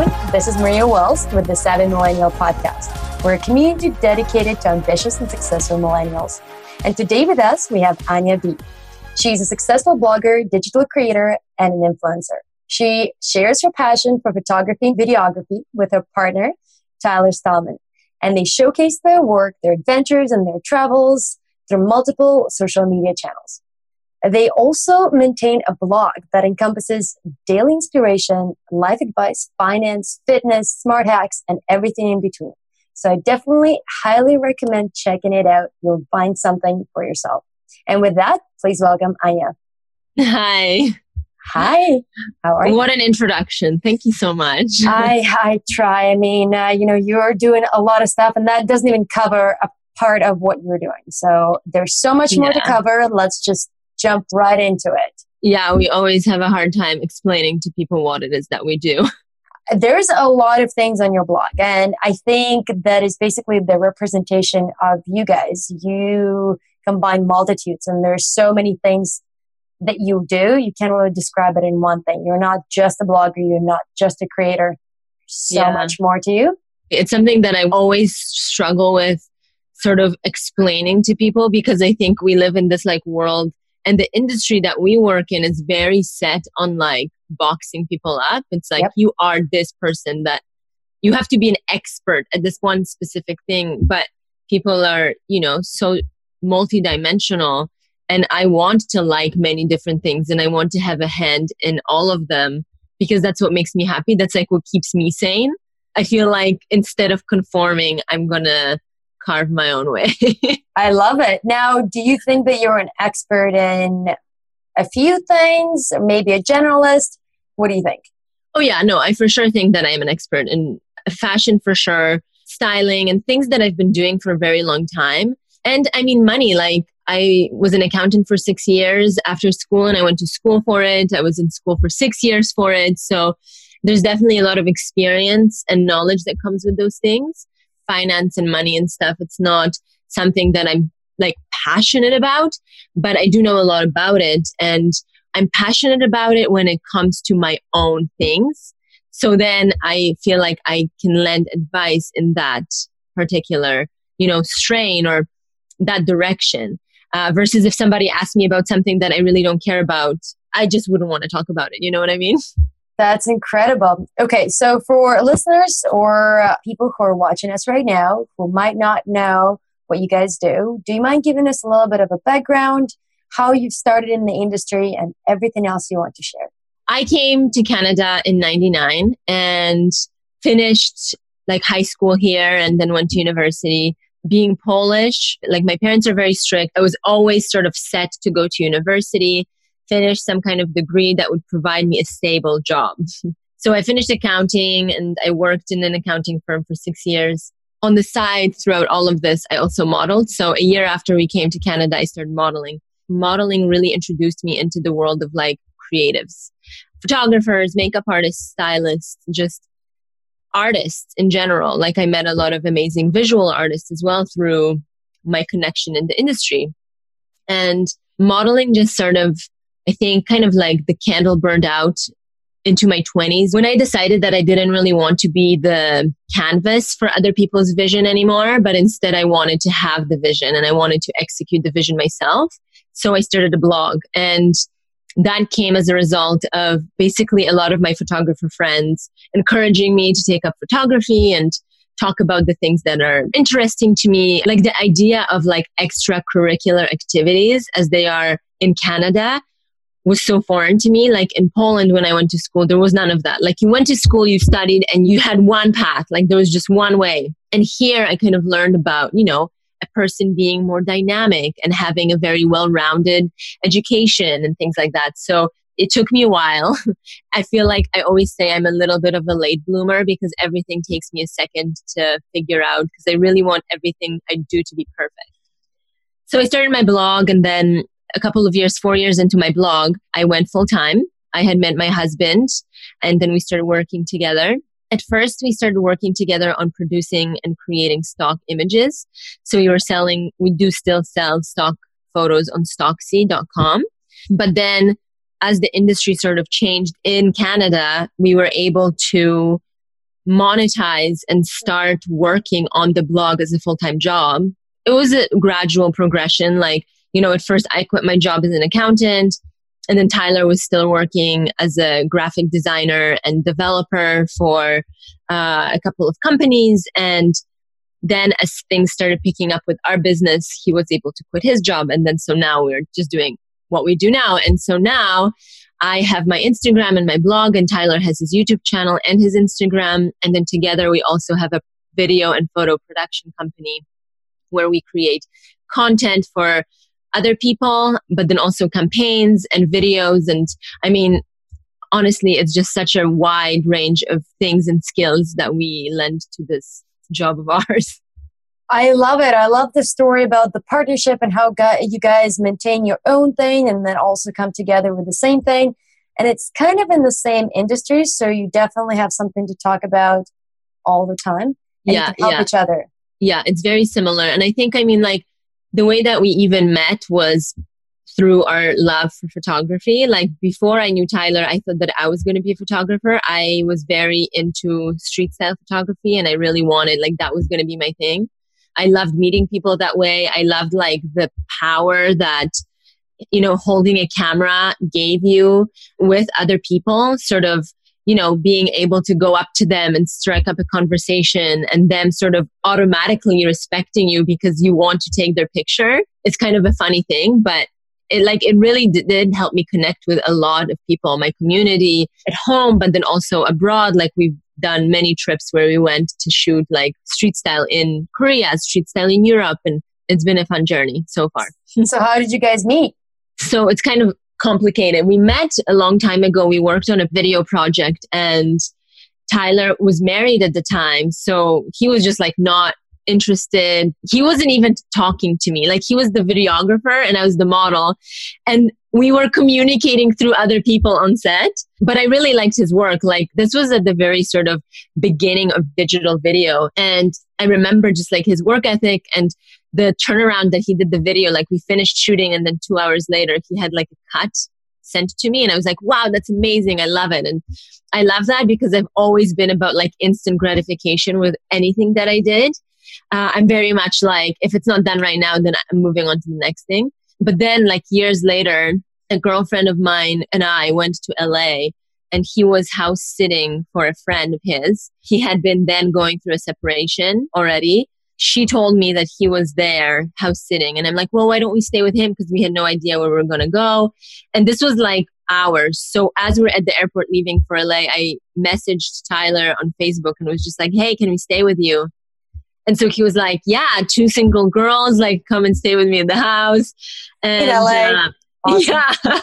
everyone. This is Maria Wells with the Savvy Millennial Podcast. We're a community dedicated to ambitious and successful millennials. And today with us, we have Anya B. She's a successful blogger, digital creator, and an influencer. She shares her passion for photography and videography with her partner, Tyler Stalman. And they showcase their work, their adventures, and their travels through multiple social media channels. They also maintain a blog that encompasses daily inspiration, life advice, finance, fitness, smart hacks, and everything in between. So I definitely highly recommend checking it out. You'll find something for yourself. And with that, please welcome Anya. Hi. Hi. How are you? What an introduction. Thank you so much. I try. I mean, you're doing a lot of stuff, and that doesn't even cover a part of what you're doing. So there's so much more to cover. Let's just jump right into it. Yeah, we always have a hard time explaining to people what it is that we do. There's a lot of things on your blog, and I think that is basically the representation of you guys. You combine multitudes, and there's so many things that you do. You can't really describe it in one thing. You're not just a blogger. You're not just a creator. So much more to you. It's something that I always struggle with sort of explaining to people, because I think we live in this world, and the industry that we work in is very set on boxing people up. It's you are this person that you have to be an expert at this one specific thing, but people are, so multidimensional. And I want to like many different things, and I want to have a hand in all of them, because that's what makes me happy. That's what keeps me sane. I feel like instead of conforming, I'm going to carve my own way. I love it. Now, do you think that you're an expert in a few things, or maybe a generalist? What do you think? Oh yeah, no, I for sure think that I am an expert in fashion for sure, styling and things that I've been doing for a very long time. And I mean money, I was an accountant for 6 years after school, and I went to school for it. I was in school for 6 years for it. So there's definitely a lot of experience and knowledge that comes with those things. Finance and money and stuff, it's not something that I'm passionate about, but I do know a lot about it. And I'm passionate about it when it comes to my own things. So then I feel like I can lend advice in that particular, strain or that direction. Versus if somebody asked me about something that I really don't care about, I just wouldn't want to talk about it. You know what I mean? That's incredible. Okay, so for listeners or people who are watching us right now who might not know what you guys do you mind giving us a little bit of a background, how you started in the industry and everything else you want to share? I came to Canada in 99 and finished high school here and then went to university. Being Polish, my parents are very strict. I was always sort of set to go to university, finish some kind of degree that would provide me a stable job. So I finished accounting, and I worked in an accounting firm for 6 years. On the side, throughout all of this, I also modeled. So a year after we came to Canada, I started modeling. Modeling really introduced me into the world of creatives, photographers, makeup artists, stylists, just artists in general. I met a lot of amazing visual artists as well through my connection in the industry. And modeling just sort of, I think, kind of the candle burned out into my 20s when I decided that I didn't really want to be the canvas for other people's vision anymore, but instead I wanted to have the vision and I wanted to execute the vision myself. So I started a blog, and that came as a result of basically a lot of my photographer friends encouraging me to take up photography and talk about the things that are interesting to me. The idea of extracurricular activities as they are in Canada was so foreign to me. In Poland, when I went to school, there was none of that. You went to school, you studied, and you had one path. There was just one way. And here I kind of learned about, a person being more dynamic and having a very well-rounded education and things like that. So it took me a while. I feel like I always say I'm a little bit of a late bloomer because everything takes me a second to figure out, because I really want everything I do to be perfect. So I started my blog, and then 4 years into my blog, I went full-time. I had met my husband, and then we started working together. At first, we started working together on producing and creating stock images. So we do still sell stock photos on stocksy.com. But then as the industry sort of changed in Canada, we were able to monetize and start working on the blog as a full-time job. It was a gradual progression. Like, you know, at first I quit my job as an accountant, and then Tyler was still working as a graphic designer and developer for a couple of companies. And then as things started picking up with our business, he was able to quit his job. And then so now we're just doing what we do now. And so now I have my Instagram and my blog, and Tyler has his YouTube channel and his Instagram. And then together we also have a video and photo production company where we create content for other people, but then also campaigns and videos. And I mean, honestly, it's just such a wide range of things and skills that we lend to this job of ours. I love it. I love the story about the partnership and how you guys maintain your own thing and then also come together with the same thing. And it's kind of in the same industry, so you definitely have something to talk about all the time. And you can help each other. Yeah, it's very similar. And I think, I mean, like, the way that we even met was through our love for photography. Like, before I knew Tyler, I thought that I was going to be a photographer. I was very into street style photography, and I really wanted, like, that was going to be my thing. I loved meeting people that way. I loved, like, the power that, you know, holding a camera gave you with other people, sort of, you know, being able to go up to them and strike up a conversation and them sort of automatically respecting you because you want to take their picture. It's kind of a funny thing, but it really did help me connect with a lot of people, my community at home, but then also abroad. Like, we've done many trips where we went to shoot like street style in Korea, street style in Europe, and it's been a fun journey so far. So how did you guys meet? So it's kind of complicated. We met a long time ago. We worked on a video project, and Tyler was married at the time, so he was just like not interested. He wasn't even talking to me. Like, he was the videographer and I was the model, and we were communicating through other people on set. But I really liked his work. Like, this was at the very sort of beginning of digital video, and I remember just like his work ethic and the turnaround that he did the video. Like, we finished shooting, and then 2 hours later, he had like a cut sent to me, and I was like, wow, that's amazing. I love it. And I love that because I've always been about like instant gratification with anything that I did. I'm very much like, if it's not done right now, then I'm moving on to the next thing. But then, like, years later, a girlfriend of mine and I went to LA, and he was house sitting for a friend of his. He had been then going through a separation already. She told me that he was there house sitting. And I'm like, well, why don't we stay with him? Because we had no idea where we were going to go. And this was like hours. So as we're at the airport leaving for LA, I messaged Tyler on Facebook and was just like, hey, can we stay with you? And so he was like, yeah, 2 single girls, like, come and stay with me in the house. And, in LA. Awesome. Yeah.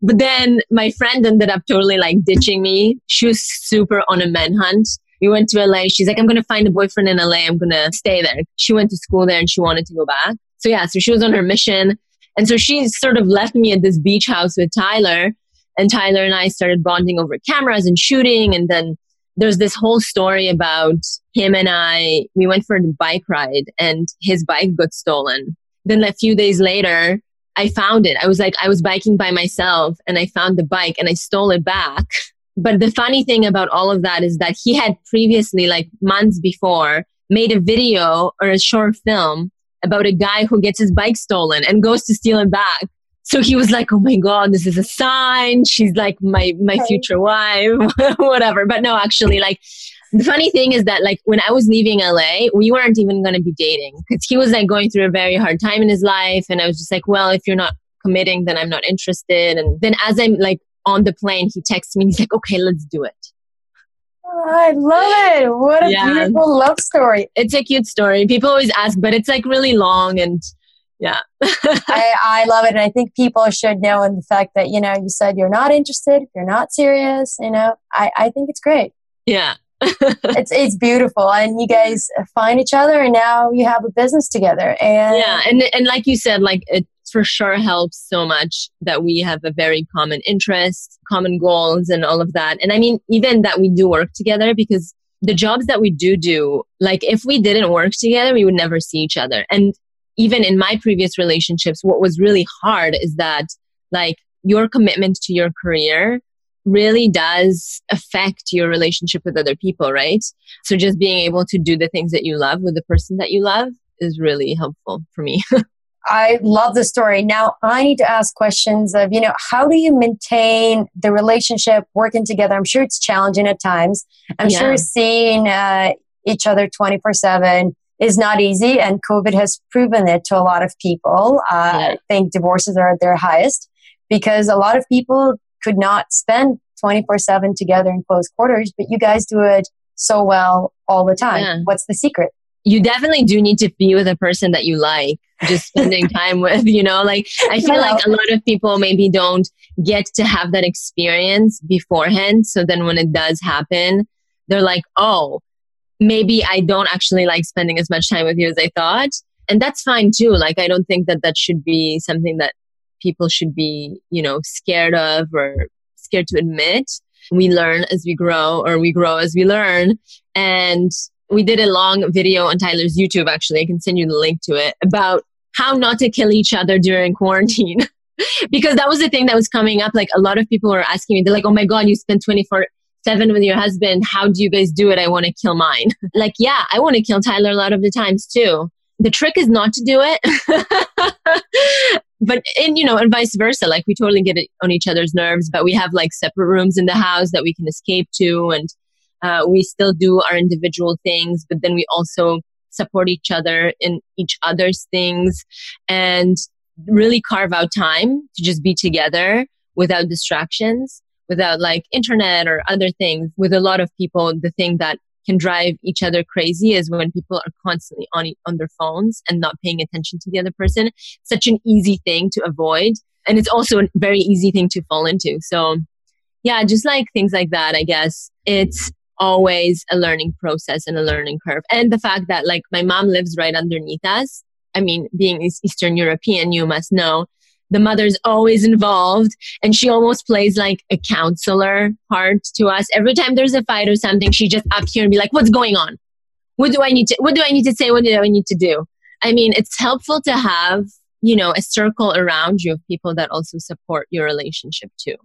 But then my friend ended up totally like ditching me. She was super on a manhunt. We went to LA. She's like, I'm going to find a boyfriend in LA. I'm going to stay there. She went to school there and she wanted to go back. So yeah, so she was on her mission. And so she sort of left me at this beach house with Tyler. And Tyler and I started bonding over cameras and shooting. And then there's this whole story about him and I. We went for a bike ride and his bike got stolen. Then a few days later, I found it. I was like, I was biking by myself and I found the bike and I stole it back. But the funny thing about all of that is that he had previously, like months before, made a video or a short film about a guy who gets his bike stolen and goes to steal it back. So he was like, oh my God, this is a sign. She's like my future wife, whatever. But no, actually, like, the funny thing is that, like, when I was leaving LA, we weren't even going to be dating because he was like going through a very hard time in his life. And I was just like, well, if you're not committing, then I'm not interested. And then as I'm like on the plane, he texts me and he's like, okay, let's do it. Oh, I love it. What a beautiful love story. It's a cute story. People always ask, but it's like really long and yeah. I love it. And I think people should know, in the fact that, you know, you said you're not interested, if you're not serious, you know, I think it's great. Yeah. It's beautiful, and you guys find each other, and now you have a business together. And yeah, and like you said, like, it for sure helps so much that we have a very common interest, common goals, and all of that. And I mean, even that we do work together, because the jobs that we do, like, if we didn't work together, we would never see each other. And even in my previous relationships, what was really hard is that, like, your commitment to your career really does affect your relationship with other people, right? So just being able to do the things that you love with the person that you love is really helpful for me. I love the story. Now I need to ask questions of, you know, how do you maintain the relationship working together? I'm sure it's challenging at times. I'm sure seeing each other 24/7 is not easy. And COVID has proven it to a lot of people. I think divorces are at their highest because a lot of people could not spend 24/7 together in close quarters, but you guys do it so well all the time. Yeah. What's the secret? You definitely do need to be with a person that you like, just spending time with, you know, like I feel like a lot of people maybe don't get to have that experience beforehand. So then when it does happen, they're like, oh, maybe I don't actually like spending as much time with you as I thought. And that's fine too. Like, I don't think that that should be something that people should be, you know, scared of or scared to admit. We learn as we grow, or we grow as we learn. And we did a long video on Tyler's YouTube, actually. I can send you the link to it, about how not to kill each other during quarantine. Because that was the thing that was coming up. Like, a lot of people were asking me, they're like, oh my God, you spend 24/7 with your husband. How do you guys do it? I want to kill mine. Like, yeah, I want to kill Tyler a lot of the times too. The trick is not to do it. But, and, you know, and vice versa, like we totally get it on each other's nerves, but we have like separate rooms in the house that we can escape to. And we still do our individual things, but then we also support each other in each other's things and really carve out time to just be together without distractions, without like internet or other things. With a lot of people, the thing that can drive each other crazy is when people are constantly on their phones and not paying attention to the other person. Such an easy thing to avoid. And it's also a very easy thing to fall into. So yeah, just like things like that, I guess it's always a learning process and a learning curve. And the fact that like my mom lives right underneath us. I mean, being Eastern European, you must know the mother's always involved, and she almost plays like a counselor part to us. Every time there's a fight or something, she just up here and be like, what's going on? What do I need to say? What do I need to do? I mean, it's helpful to have, you know, a circle around you of people that also support your relationship too.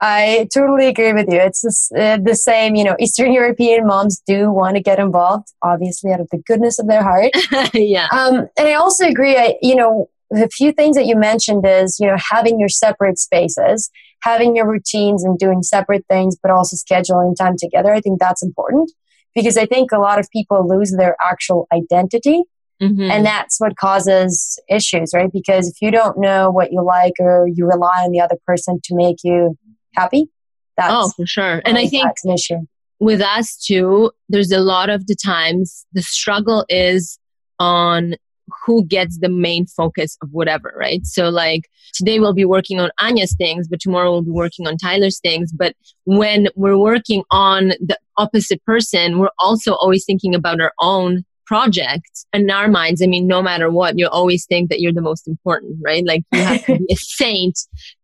I totally agree with you. It's the same, you know, Eastern European moms do want to get involved, obviously out of the goodness of their heart. Yeah. And I also agree, you know, the few things that you mentioned is, you know, having your separate spaces, having your routines and doing separate things, but also scheduling time together. I think that's important because I think a lot of people lose their actual identity. Mm-hmm. And that's what causes issues, right? Because if you don't know what you like or you rely on the other person to make you happy, that's for sure. And I think that's an issue. With us too, there's a lot of the times the struggle is on who gets the main focus of whatever, right? So like today we'll be working on Anya's things, but tomorrow we'll be working on Tyler's things. But when we're working on the opposite person, we're also always thinking about our own projects in our minds. I mean, no matter what, you always think that you're the most important, right? Like you have to be a saint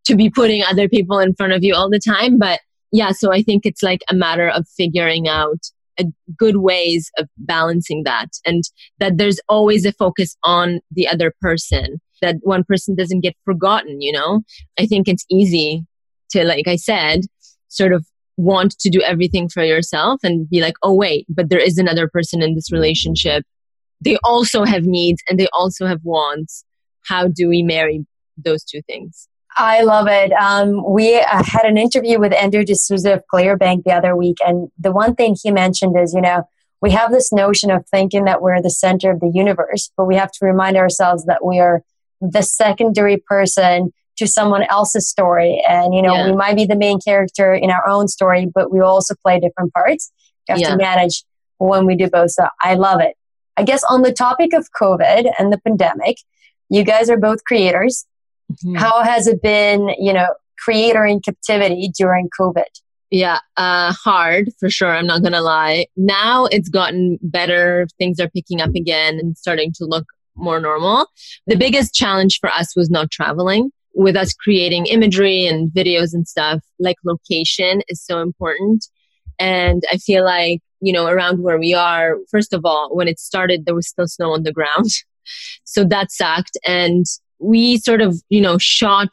to be putting other people in front of you all the time. But yeah, so I think it's like a matter of figuring out good ways of balancing that, and that there's always a focus on the other person, that one person doesn't get forgotten, you know? I think it's easy to, like I said, sort of want to do everything for yourself and be like, oh wait, but there is another person in this relationship. They also have needs and they also have wants. How do we marry those two things? I love it. We had an interview with Andrew D'Souza of Clearbank the other week. And the one thing he mentioned is, you know, we have this notion of thinking that we're the center of the universe, but we have to remind ourselves that we are the secondary person to someone else's story. And, you know, we might be the main character in our own story, but we also play different parts. You have to manage when we do both. So I love it. I guess on the topic of COVID and the pandemic, you guys are both creators. Mm-hmm. How has it been, you know, creator in captivity during COVID? Yeah, hard for sure. I'm not going to lie. Now it's gotten better. Things are picking up again and starting to look more normal. The biggest challenge for us was not traveling. With us creating imagery and videos and stuff, like location is so important. And I feel like, you know, around where we are, first of all, when it started, there was still snow on the ground. So that sucked. And we sort of, you know, shot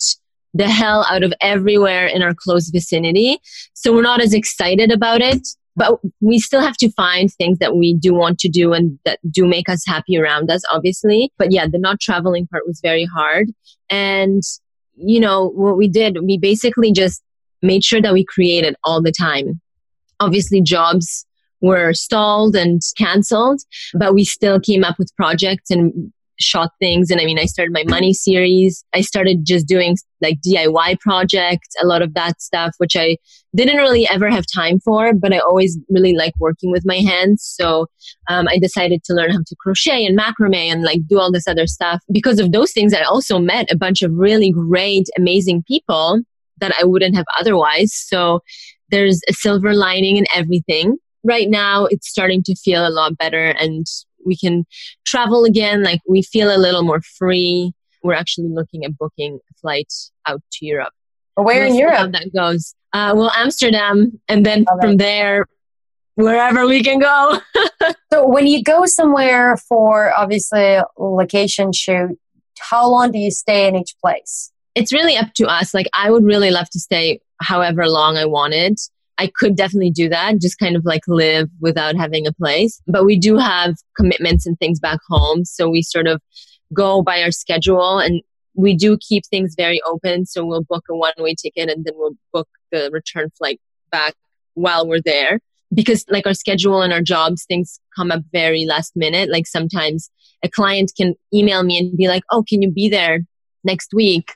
the hell out of everywhere in our close vicinity. So we're not as excited about it, but we still have to find things that we do want to do and that do make us happy around us, obviously. But yeah, the not traveling part was very hard. And, you know, what we did, we basically just made sure that we created all the time. Obviously, jobs were stalled and canceled, but we still came up with projects and shot things. And I mean, I started my Money Series. I started just doing like DIY projects, a lot of that stuff, which I didn't really ever have time for, but I always really like working with my hands. So I decided to learn how to crochet and macrame and like do all this other stuff. Because of those things, I also met a bunch of really great, amazing people that I wouldn't have otherwise. So there's a silver lining in everything. Right now, it's starting to feel a lot better and we can travel again. Like we feel a little more free. We're actually looking at booking a flight out to Europe. Where in Europe? How that goes. Well, Amsterdam. And then from there, wherever we can go. So when you go somewhere for obviously a location shoot, how long do you stay in each place? It's really up to us. Like I would really love to stay however long I wanted. I could definitely do that, just kind of like live without having a place. But we do have commitments and things back home. So we sort of go by our schedule and we do keep things very open. So we'll book a one-way ticket and then we'll book the return flight back while we're there. Because like our schedule and our jobs, things come up very last minute. Like sometimes a client can email me and be like, oh, can you be there next week?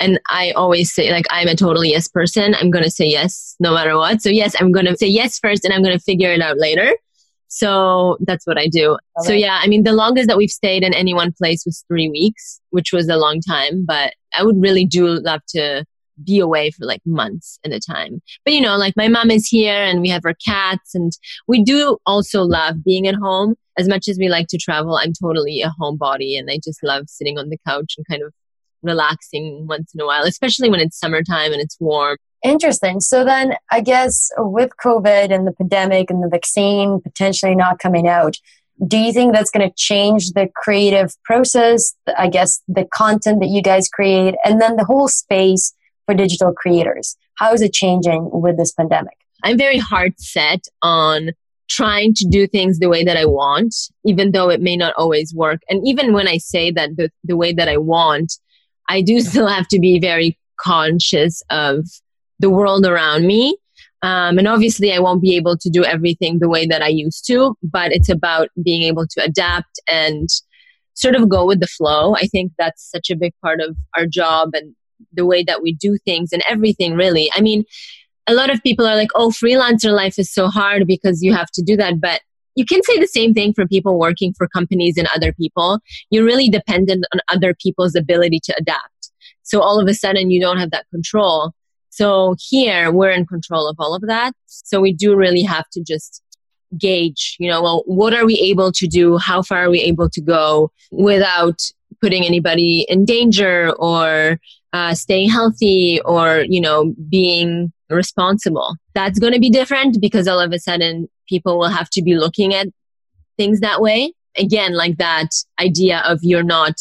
And I always say, like, I'm a total yes person. I'm going to say yes no matter what. So yes, I'm going to say yes first and I'm going to figure it out later. So that's what I do. Okay. So yeah, I mean, the longest that we've stayed in any one place was 3 weeks, which was a long time. But I would really do love to be away for like months at a time. But you know, like my mom is here and we have our cats and we do also love being at home. As much as we like to travel, I'm totally a homebody and I just love sitting on the couch and kind of relaxing once in a while, especially when it's summertime and it's warm. Interesting. So then I guess with COVID and the pandemic and the vaccine potentially not coming out, do you think that's going to change the creative process? I guess the content that you guys create and then the whole space for digital creators. How is it changing with this pandemic? I'm very hard set on trying to do things the way that I want, even though it may not always work. And even when I say that the way that I want, I do still have to be very conscious of the world around me. And obviously I won't be able to do everything the way that I used to, but it's about being able to adapt and sort of go with the flow. I think that's such a big part of our job and the way that we do things and everything really. I mean, a lot of people are like, oh, freelancer life is so hard because you have to do that. But you can say the same thing for people working for companies and other people. You're really dependent on other people's ability to adapt. So all of a sudden, you don't have that control. So here, we're in control of all of that. So we do really have to just gauge, you know, well, what are we able to do? How far are we able to go without putting anybody in danger or staying healthy or, you know, being responsible? That's going to be different because all of a sudden, people will have to be looking at things that way. Again, like that idea of you're not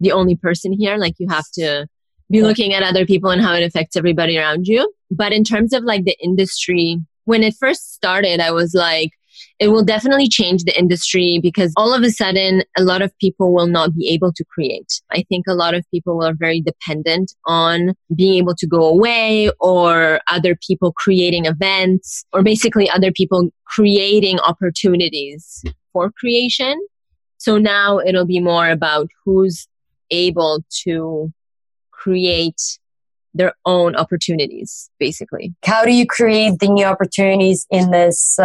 the only person here. Like you have to be looking at other people and how it affects everybody around you. But in terms of like the industry, when it first started, I was like, it will definitely change the industry because all of a sudden, a lot of people will not be able to create. I think a lot of people are very dependent on being able to go away or other people creating events or basically other people creating opportunities for creation. So now it'll be more about who's able to create their own opportunities, basically. How do you create the new opportunities in this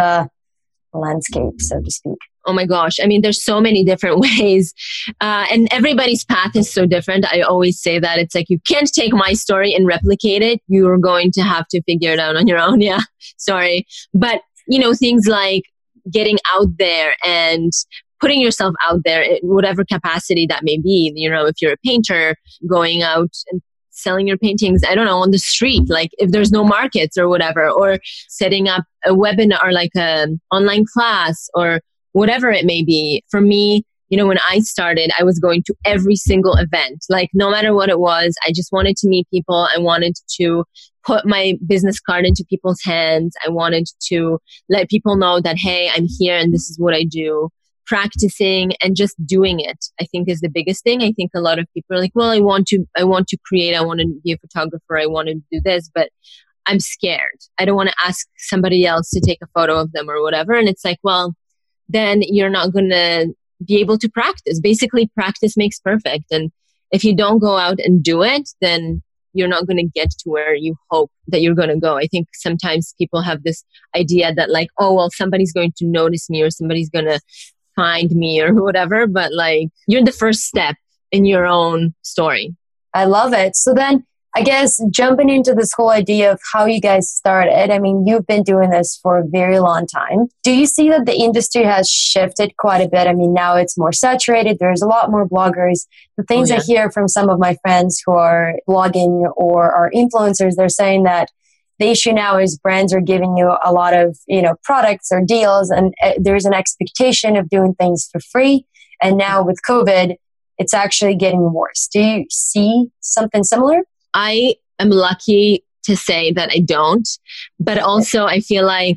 landscape, so to speak? Oh my gosh. I mean, there's so many different ways. And everybody's path is so different. I always say that it's like, you can't take my story and replicate it. You're going to have to figure it out on your own. Yeah, sorry. But, you know, things like getting out there and putting yourself out there in whatever capacity that may be. You know, if you're a painter, going out and selling your paintings, I don't know, on the street, like if there's no markets or whatever, or setting up a webinar, like an online class or whatever it may be. For me, You know, when I started, I was going to every single event, like no matter what it was, I just wanted to meet people. I wanted to put my business card into people's hands. I wanted to let people know that, hey, I'm here and this is what I do. Practicing and just doing it, I think, is the biggest thing. I think a lot of people are like, well, I want to create, I want to be a photographer, I want to do this, but I'm scared. I don't want to ask somebody else to take a photo of them or whatever. And it's like, well, then you're not going to be able to practice. Basically, practice makes perfect. And if you don't go out and do it, then you're not going to get to where you hope that you're going to go. I think sometimes people have this idea that like, oh, well, somebody's going to notice me or somebody's going to find me or whatever. But like, you're the first step in your own story. I love it. So then I guess jumping into this whole idea of how you guys started, I mean, you've been doing this for a very long time. Do you see that the industry has shifted quite a bit? I mean, now it's more saturated. There's a lot more bloggers. The things I hear from some of my friends who are blogging or are influencers, they're saying that the issue now is brands are giving you a lot of, you know, products or deals, and there's an expectation of doing things for free. And now with COVID, it's actually getting worse. Do you see something similar? I am lucky to say that I don't, but also I feel like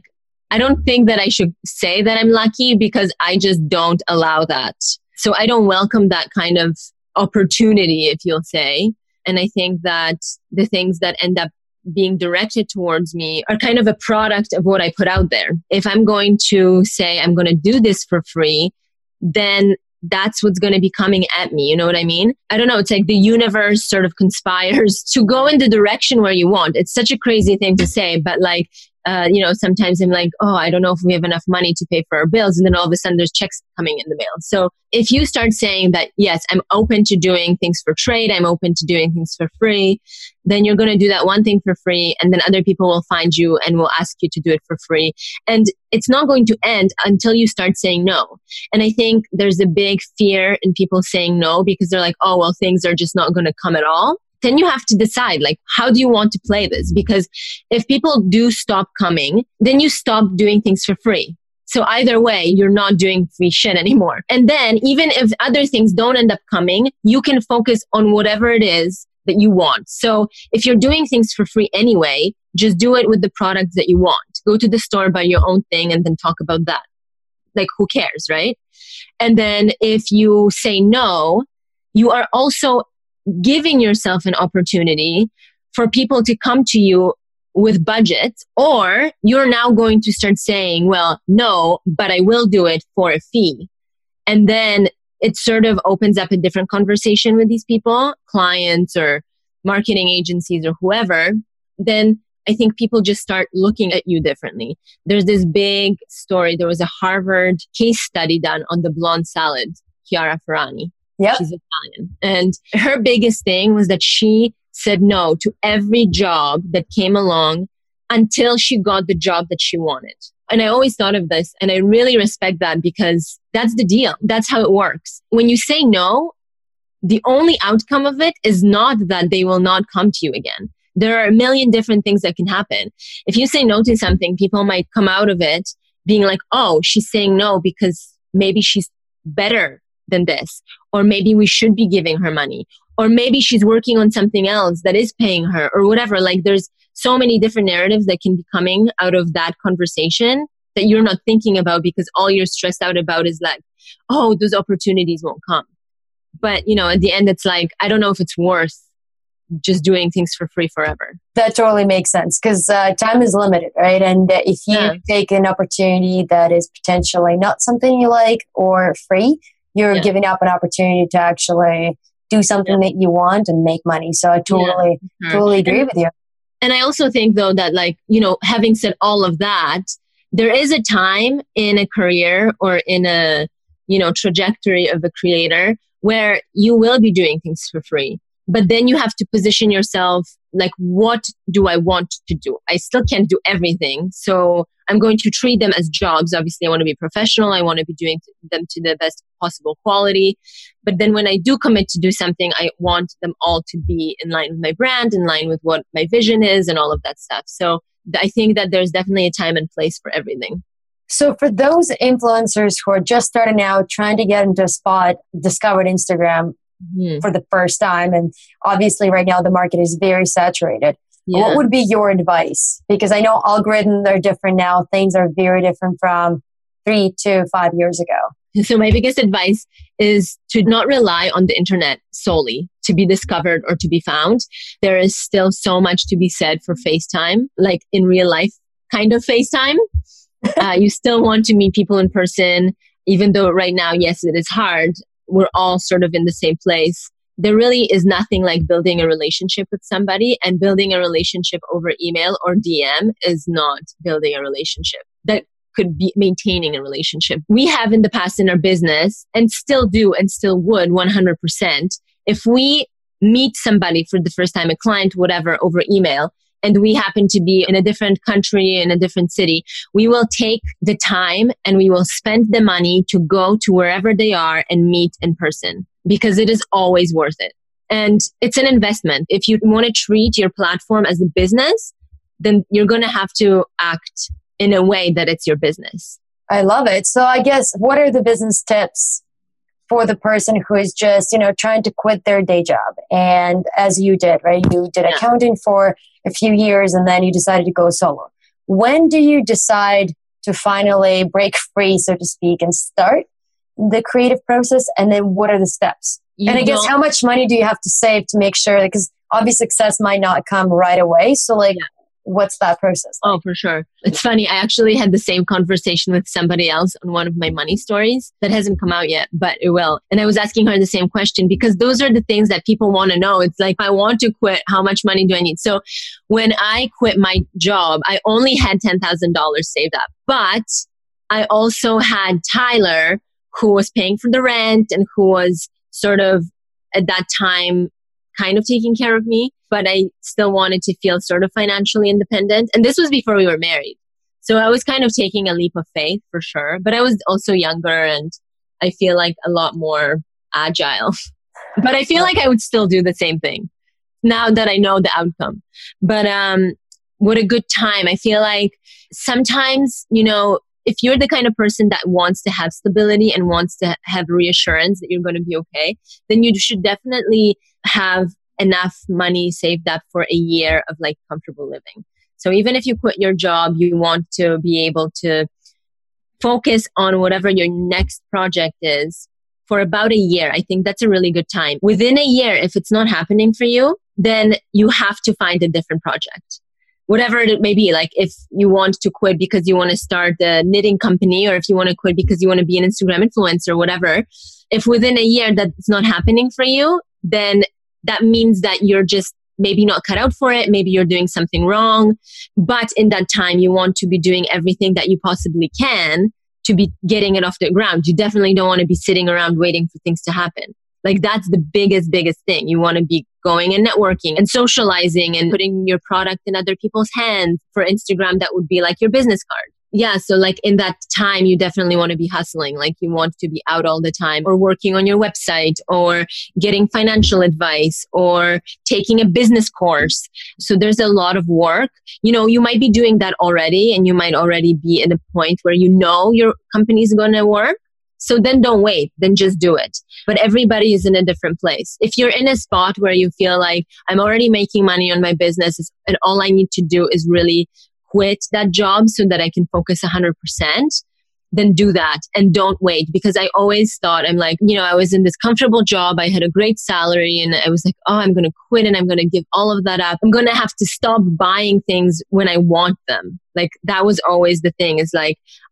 I don't think that I should say that I'm lucky, because I just don't allow that. So I don't welcome that kind of opportunity, if you'll say. And I think that the things that end up being directed towards me are kind of a product of what I put out there. If I'm going to say I'm going to do this for free, then that's what's going to be coming at me. You know what I mean? I don't know. It's like the universe sort of conspires to go in the direction where you want. It's such a crazy thing to say, but like, you know, sometimes I'm like, oh, I don't know if we have enough money to pay for our bills. And then all of a sudden there's checks coming in the mail. So if you start saying that, yes, I'm open to doing things for trade, I'm open to doing things for free, then you're going to do that one thing for free. And then other people will find you and will ask you to do it for free. And it's not going to end until you start saying no. And I think there's a big fear in people saying no, because they're like, oh, well, things are just not going to come at all. Then you have to decide, like, how do you want to play this? Because if people do stop coming, then you stop doing things for free. So either way, you're not doing free shit anymore. And then even if other things don't end up coming, you can focus on whatever it is that you want. So if you're doing things for free anyway, just do it with the products that you want. Go to the store, buy your own thing, and then talk about that. Like, who cares, right? And then if you say no, you are also giving yourself an opportunity for people to come to you with budgets, or you're now going to start saying, well, no, but I will do it for a fee. And then it sort of opens up a different conversation with these people, clients or marketing agencies or whoever. Then I think people just start looking at you differently. There's this big story. There was a Harvard case study done on the Blonde Salad, Chiara Ferragni. Yep. She's Italian. And her biggest thing was that she said no to every job that came along until she got the job that she wanted. And I always thought of this, and I really respect that, because that's the deal. That's how it works. When you say no, the only outcome of it is not that they will not come to you again. There are a million different things that can happen. If you say no to something, people might come out of it being like, oh, she's saying no because maybe she's better than this, or maybe we should be giving her money, or maybe she's working on something else that is paying her, or whatever. Like, there's so many different narratives that can be coming out of that conversation that you're not thinking about, because all you're stressed out about is like, oh, those opportunities won't come. But, you know, at the end, it's like, I don't know if it's worth just doing things for free forever. That totally makes sense, because time is limited, right? And if you take an opportunity that is potentially not something you like or free, you're giving up an opportunity to actually do something that you want and make money. So I totally agree with you. And I also think, though, that, like, you know, having said all of that, there is a time in a career or in a, you know, trajectory of a creator where you will be doing things for free. But then you have to position yourself like, what do I want to do? I still can't do everything. So I'm going to treat them as jobs. Obviously, I want to be professional. I want to be doing them to the best possible quality. But then when I do commit to do something, I want them all to be in line with my brand, in line with what my vision is, and all of that stuff. So I think that there's definitely a time and place for everything. So for those influencers who are just starting out, trying to get into a spot, discovered Instagram for the first time, and obviously right now the market is very saturated. Yeah. What would be your advice? Because I know algorithms are different now. Things are very different from 3 to 5 years ago. So my biggest advice is to not rely on the internet solely to be discovered or to be found. There is still so much to be said for FaceTime, like in real life kind of FaceTime. You still want to meet people in person, even though right now, yes, it is hard. We're all sort of in the same place. There really is nothing like building a relationship with somebody, and building a relationship over email or DM is not building a relationship. That could be maintaining a relationship. We have in the past in our business, and still do and still would 100%, if we meet somebody for the first time, a client, whatever, over email, and we happen to be in a different country, in a different city, we will take the time and we will spend the money to go to wherever they are and meet in person, because it is always worth it. And it's an investment. If you want to treat your platform as a business, then you're going to have to act in a way that it's your business. I love it. So I guess, what are the business tips for the person who is just, trying to quit their day job? And as you did, right? You did accounting for a few years and then you decided to go solo. When do you decide to finally break free, so to speak, and start the creative process? And then what are the steps? I guess how much money do you have to save to make sure, because obvious success might not come right away. So what's that process like? Oh, for sure. It's funny. I actually had the same conversation with somebody else on one of my money stories that hasn't come out yet, but it will. And I was asking her the same question, because those are the things that people want to know. It's like, I want to quit. How much money do I need? So when I quit my job, I only had $10,000 saved up, but I also had Tyler, who was paying for the rent and who was sort of at that time kind of taking care of me, but I still wanted to feel sort of financially independent. And this was before we were married. So I was kind of taking a leap of faith for sure, but I was also younger and I feel like a lot more agile. But I feel like I would still do the same thing now that I know the outcome. But what a good time. I feel like sometimes, if you're the kind of person that wants to have stability and wants to have reassurance that you're going to be okay, then you should definitely have enough money saved up for a year of comfortable living. So even if you quit your job, you want to be able to focus on whatever your next project is for about a year. I think that's a really good time. Within a year, if it's not happening for you, then you have to find a different project. Whatever it may be, if you want to quit because you want to start a knitting company, or if you want to quit because you want to be an Instagram influencer, whatever, if within a year that's not happening for you, then that means that you're just maybe not cut out for it. Maybe you're doing something wrong. But in that time, you want to be doing everything that you possibly can to be getting it off the ground. You definitely don't want to be sitting around waiting for things to happen. That's the biggest thing. You want to be going and networking and socializing and putting your product in other people's hands. For Instagram, that would be your business card. Yeah. So in that time, you definitely want to be hustling. You want to be out all the time, or working on your website, or getting financial advice, or taking a business course. So there's a lot of work. You might be doing that already, and you might already be at a point where your company is going to work. So then don't wait, then just do it. But everybody is in a different place. If you're in a spot where you feel like, I'm already making money on my business and all I need to do is really quit that job so that I can focus 100%, then do that and don't wait. Because I always thought, I was in this comfortable job, I had a great salary, and I was like, oh, I'm going to quit and I'm going to give all of that up. I'm going to have to stop buying things when I want them. That was always the thing, is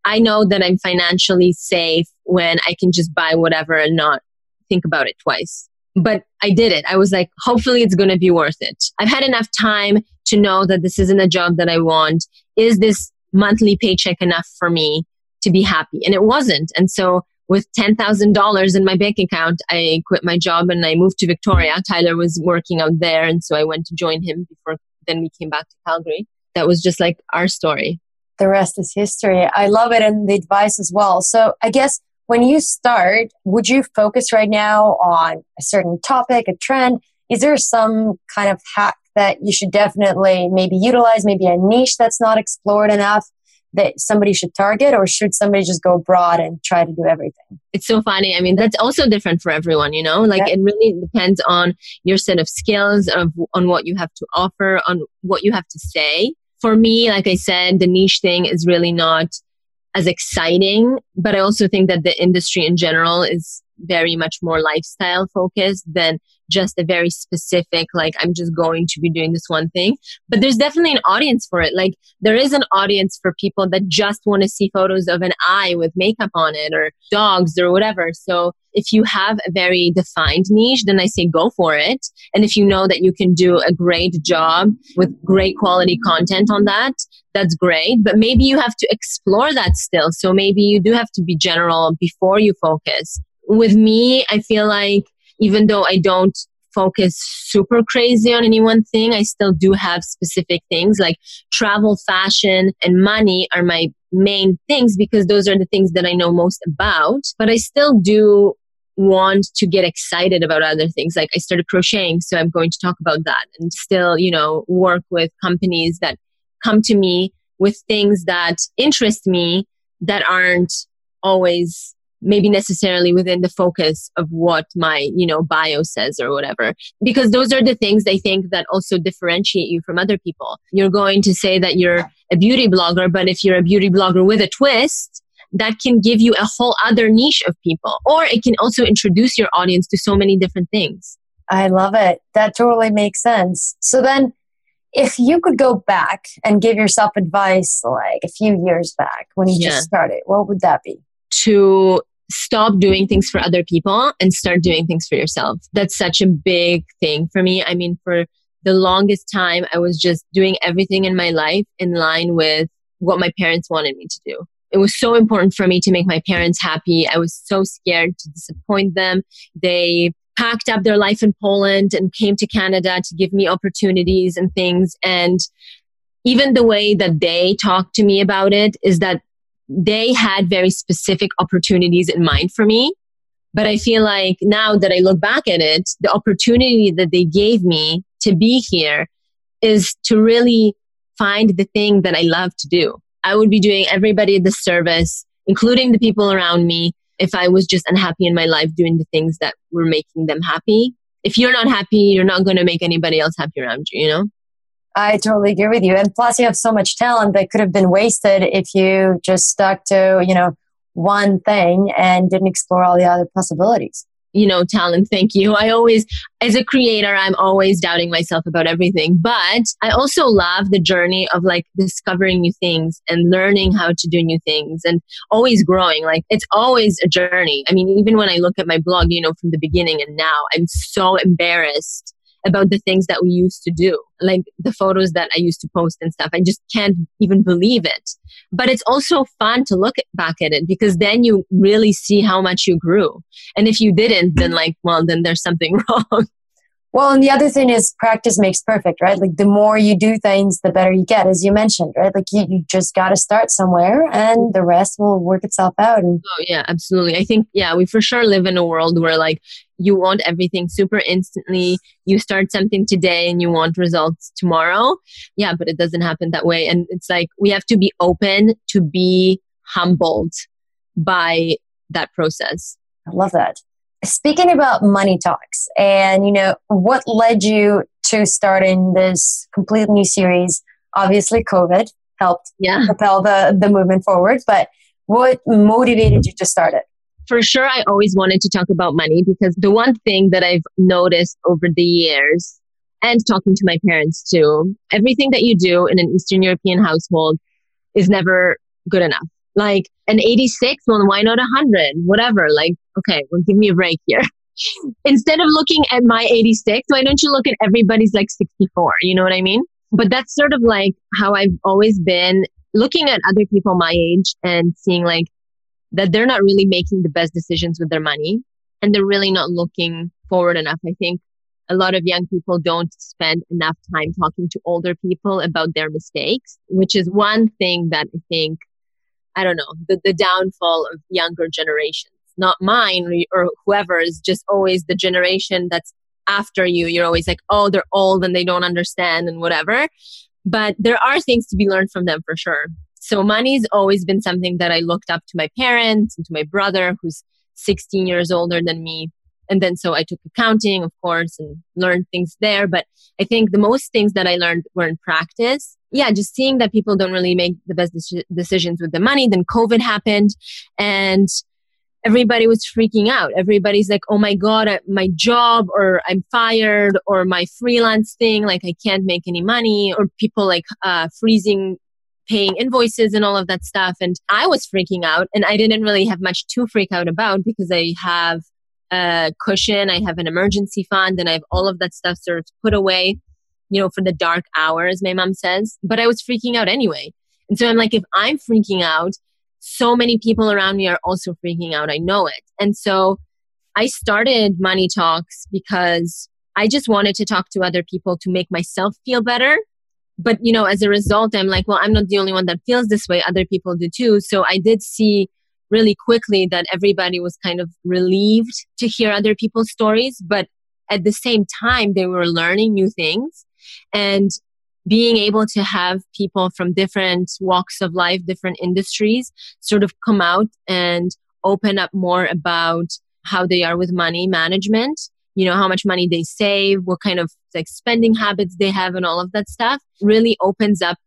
I know that I'm financially safe when I can just buy whatever and not think about it twice. But I did it. I was like, hopefully it's going to be worth it. I've had enough time to know that this isn't a job that I want. Is this monthly paycheck enough for me to be happy? And it wasn't. And so with $10,000 in my bank account, I quit my job and I moved to Victoria. Tyler was working out there. And so I went to join him before then we came back to Calgary. That was just our story. The rest is history. I love it, and the advice as well. So I guess when you start, would you focus right now on a certain topic, a trend? Is there some kind of hack that you should definitely maybe utilize, maybe a niche that's not explored enough? that somebody should target, or should somebody just go broad and try to do everything? It's so funny. I mean, that's also different for everyone, you know? Like, it really depends on your set of skills, on what you have to offer, on what you have to say. For me, like I said, the niche thing is really not as exciting, but I also think that the industry in general is very much more lifestyle focused than just a very specific, like, I'm just going to be doing this one thing. But there's definitely an audience for it. Like, there is an audience for people that just want to see photos of an eye with makeup on it, or dogs, or whatever. So if you have a very defined niche, then I say go for it. And if you know that you can do a great job with great quality content on that, that's great. But maybe you have to explore that still. So maybe you do have to be general before you focus. With me, I feel like even though I don't focus super crazy on any one thing, I still do have specific things like travel, fashion, and money are my main things because those are the things that I know most about. But I still do want to get excited about other things. Like, I started crocheting, so I'm going to talk about that and still, you know, work with companies that come to me with things that interest me that aren't always maybe necessarily within the focus of what my, you know, bio says or whatever. Because those are the things I think that also differentiate you from other people. You're going to say that you're a beauty blogger, but if you're a beauty blogger with a twist, that can give you a whole other niche of people. Or it can also introduce your audience to so many different things. I love it. That totally makes sense. So then, if you could go back and give yourself advice like a few years back when you just started, what would that be? To stop doing things for other people and start doing things for yourself. That's such a big thing for me. I mean, for the longest time, I was just doing everything in my life in line with what my parents wanted me to do. It was so important for me to make my parents happy. I was so scared to disappoint them. They packed up their life in Poland and came to Canada to give me opportunities and things. And even the way that they talked to me about it is that they had very specific opportunities in mind for me. But I feel like now that I look back at it, the opportunity that they gave me to be here is to really find the thing that I love to do. I would be doing everybody the service, including the people around me, if I was just unhappy in my life doing the things that were making them happy. If you're not happy, you're not going to make anybody else happy around you, you know? I totally agree with you. And plus, you have so much talent that could have been wasted if you just stuck to, you know, one thing and didn't explore all the other possibilities. You know, talent, thank you. I always, as a creator, I'm always doubting myself about everything. But I also love the journey of like discovering new things and learning how to do new things and always growing. Like, it's always a journey. I mean, even when I look at my blog, you know, from the beginning and now, I'm so embarrassed about the things that we used to do, like the photos that I used to post and stuff. I just can't even believe it. But it's also fun to look back at it because then you really see how much you grew. And if you didn't, then like, well, then there's something wrong. Well, and the other thing is practice makes perfect, right? Like, the more you do things, the better you get, as you mentioned, right? Like, you just got to start somewhere and the rest will work itself out. Oh, yeah, absolutely. I think, yeah, we for sure live in a world where like you want everything super instantly. You start something today and you want results tomorrow. Yeah, but it doesn't happen that way. And it's like, we have to be open to be humbled by that process. I love that. Speaking about money talks and, you know, what led you to starting this completely new series? Obviously, COVID helped propel the movement forward, but what motivated you to start it? For sure, I always wanted to talk about money because the one thing that I've noticed over the years, and talking to my parents too, everything that you do in an Eastern European household is never good enough. Like an 86, well, why not 100? Whatever. Like, okay, well, give me a break here. Instead of looking at my 86, why don't you look at everybody's like 64? You know what I mean? But that's sort of like how I've always been looking at other people my age and seeing like that they're not really making the best decisions with their money and they're really not looking forward enough. I think a lot of young people don't spend enough time talking to older people about their mistakes, which is one thing that I think, I don't know, the downfall of younger generations, not mine or whoever, is just always the generation that's after you. You're always like, oh, they're old and they don't understand and whatever. But there are things to be learned from them for sure. So money's always been something that I looked up to my parents and to my brother, who's 16 years older than me. And then so I took accounting, of course, and learned things there. But I think the most things that I learned were in practice. Yeah, just seeing that people don't really make the best decisions with the money. Then COVID happened and everybody was freaking out. Everybody's like, oh my God, my job, or I'm fired, or my freelance thing, like I can't make any money, or people like freezing paying invoices and all of that stuff. And I was freaking out, and I didn't really have much to freak out about because I have a cushion, I have an emergency fund, and I have all of that stuff sort of put away, you know, for the dark hours, my mom says. But I was freaking out anyway. And so I'm like, if I'm freaking out, so many people around me are also freaking out. I know it. And so I started Money Talks because I just wanted to talk to other people to make myself feel better. But, you know, as a result, I'm like, well, I'm not the only one that feels this way. Other people do too. So I did see really quickly that everybody was kind of relieved to hear other people's stories. But at the same time, they were learning new things. And being able to have people from different walks of life, different industries, sort of come out and open up more about how they are with money management, you know, how much money they save, what kind of like spending habits they have, and all of that stuff really opens up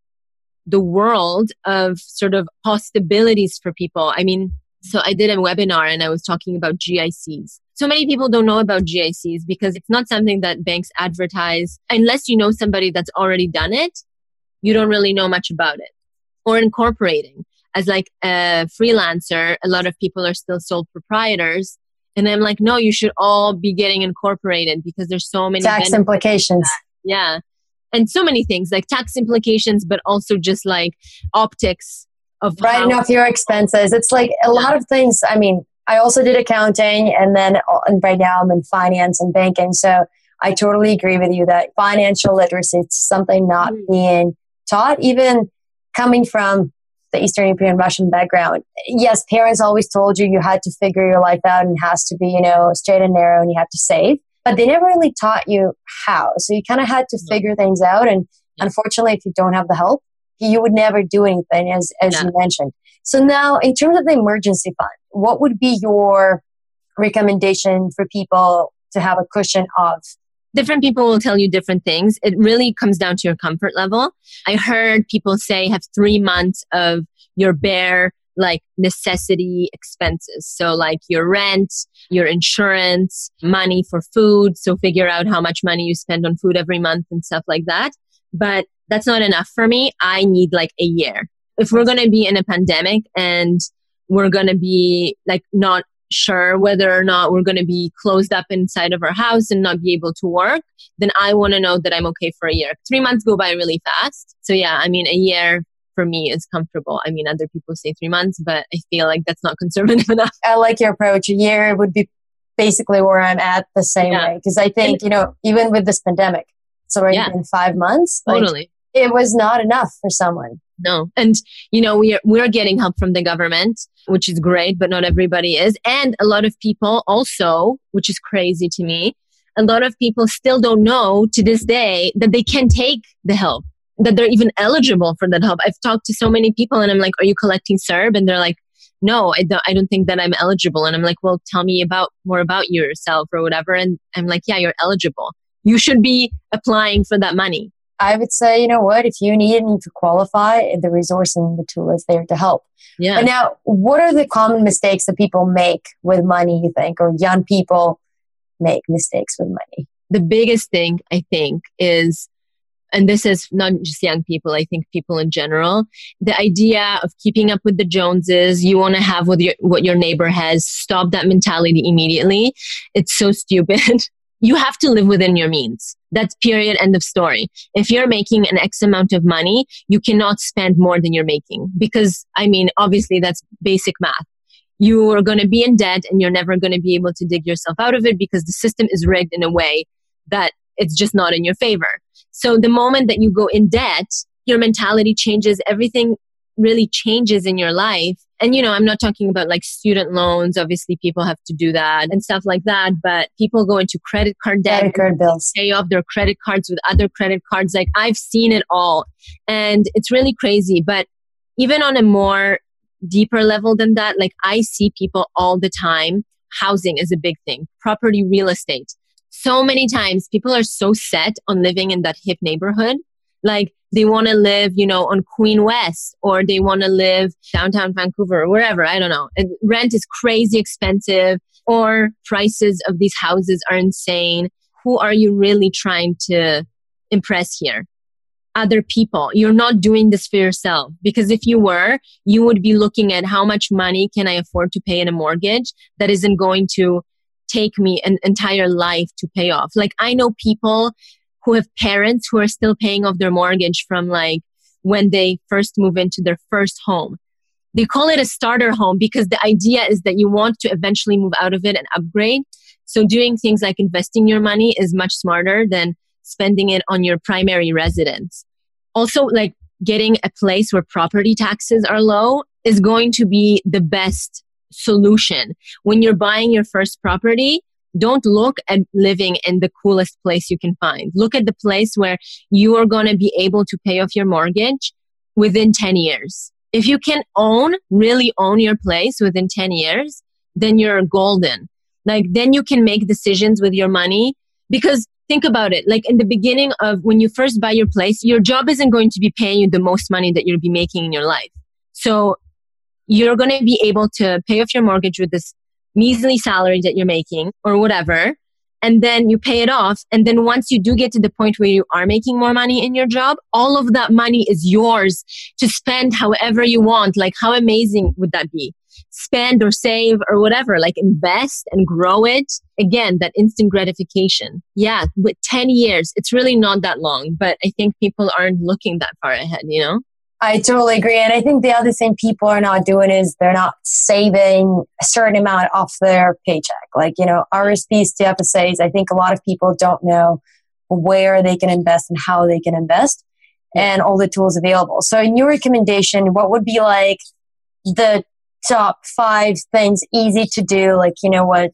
the world of sort of possibilities for people. I mean, so I did a webinar and I was talking about GICs. So many people don't know about GICs because it's not something that banks advertise. Unless you know somebody that's already done it, you don't really know much about it. Or incorporating. As like a freelancer, a lot of people are still sole proprietors. And I'm like, no, you should all be getting incorporated because there's so many tax implications. Yeah. And so many things like tax implications, but also just like optics of writing off your expenses. It's like a lot of things. I mean, I also did accounting, and then right now I'm in finance and banking. So I totally agree with you that financial literacy is something not being taught, even coming from the Eastern European Russian background. Yes, parents always told you you had to figure your life out and it has to be, you know, straight and narrow, and you have to save. But they never really taught you how. So you kind of had to figure things out. And unfortunately, if you don't have the help, you would never do anything, as you mentioned. So now, in terms of the emergency fund, what would be your recommendation for people to have a cushion of? Different people will tell you different things. It really comes down to your comfort level. I heard people say have 3 months of your bare like necessity expenses. So like your rent, your insurance, money for food. So figure out how much money you spend on food every month and stuff like that. But that's not enough for me. I need like a year. If we're going to be in a pandemic and we're going to be like not sure whether or not we're going to be closed up inside of our house and not be able to work, then I want to know that I'm okay for a year. 3 months go by really fast. So yeah, I mean, a year for me is comfortable. I mean, other people say 3 months, but I feel like that's not conservative enough. I like your approach. A year would be basically where I'm at the same way. Because I think, you know, even with this pandemic, it's already been 5 months. Totally. Like, it was not enough for someone. No. And, you know, we're getting help from the government, which is great, but not everybody is. And a lot of people also, which is crazy to me, a lot of people still don't know to this day that they can take the help, that they're even eligible for that help. I've talked to so many people and I'm like, are you collecting CERB? And they're like, no, I don't think that I'm eligible. And I'm like, well, tell me more about yourself or whatever. And I'm like, yeah, you're eligible. You should be applying for that money. I would say, you know what, if you need and to qualify, the resource and the tool is there to help. Yeah. But now, what are the common mistakes that people make with money, you think, or young people make mistakes with money? The biggest thing, I think, is, and this is not just young people, I think people in general, the idea of keeping up with the Joneses. You want to have what your neighbor has. Stop that mentality immediately. It's so stupid. You have to live within your means. That's period, end of story. If you're making an X amount of money, you cannot spend more than you're making. Because, I mean, obviously that's basic math. You are going to be in debt and you're never going to be able to dig yourself out of it because the system is rigged in a way that it's just not in your favor. So the moment that you go in debt, your mentality changes. Everything really changes in your life. And, you know, I'm not talking about like student loans. Obviously, people have to do that and stuff like that. But people go into credit card debt, credit card bills, pay off their credit cards with other credit cards. Like I've seen it all. And it's really crazy. But even on a more deeper level than that, like I see people all the time. Housing is a big thing. Property, real estate. So many times people are so set on living in that hip neighborhood. Like they want to live, you know, on Queen West, or they want to live downtown Vancouver or wherever. I don't know. And rent is crazy expensive, or prices of these houses are insane. Who are you really trying to impress here? Other people. You're not doing this for yourself, because if you were, you would be looking at how much money can I afford to pay in a mortgage that isn't going to take me an entire life to pay off. Like I know people who have parents who are still paying off their mortgage from like when they first move into their first home. They call it a starter home because the idea is that you want to eventually move out of it and upgrade. So doing things like investing your money is much smarter than spending it on your primary residence. Also, like getting a place where property taxes are low is going to be the best solution. When you're buying your first property, don't look at living in the coolest place you can find. Look at the place where you are going to be able to pay off your mortgage within 10 years. If you can really own your place within 10 years, then you're golden. Like then you can make decisions with your money, because think about it. Like in the beginning of when you first buy your place, your job isn't going to be paying you the most money that you'll be making in your life. So you're going to be able to pay off your mortgage with this measly salary that you're making or whatever. And then you pay it off. And then once you do get to the point where you are making more money in your job, all of that money is yours to spend however you want. Like how amazing would that be? Spend or save or whatever, like invest and grow it. Again, that instant gratification. Yeah, with 10 years, it's really not that long, but I think people aren't looking that far ahead, you know? I totally agree. And I think the other thing people are not doing is they're not saving a certain amount off their paycheck. Like, you know, RRSPs, TFSAs, I think a lot of people don't know where they can invest and how they can invest and all the tools available. So in your recommendation, what would be like the top 5 things easy to do, like, you know what,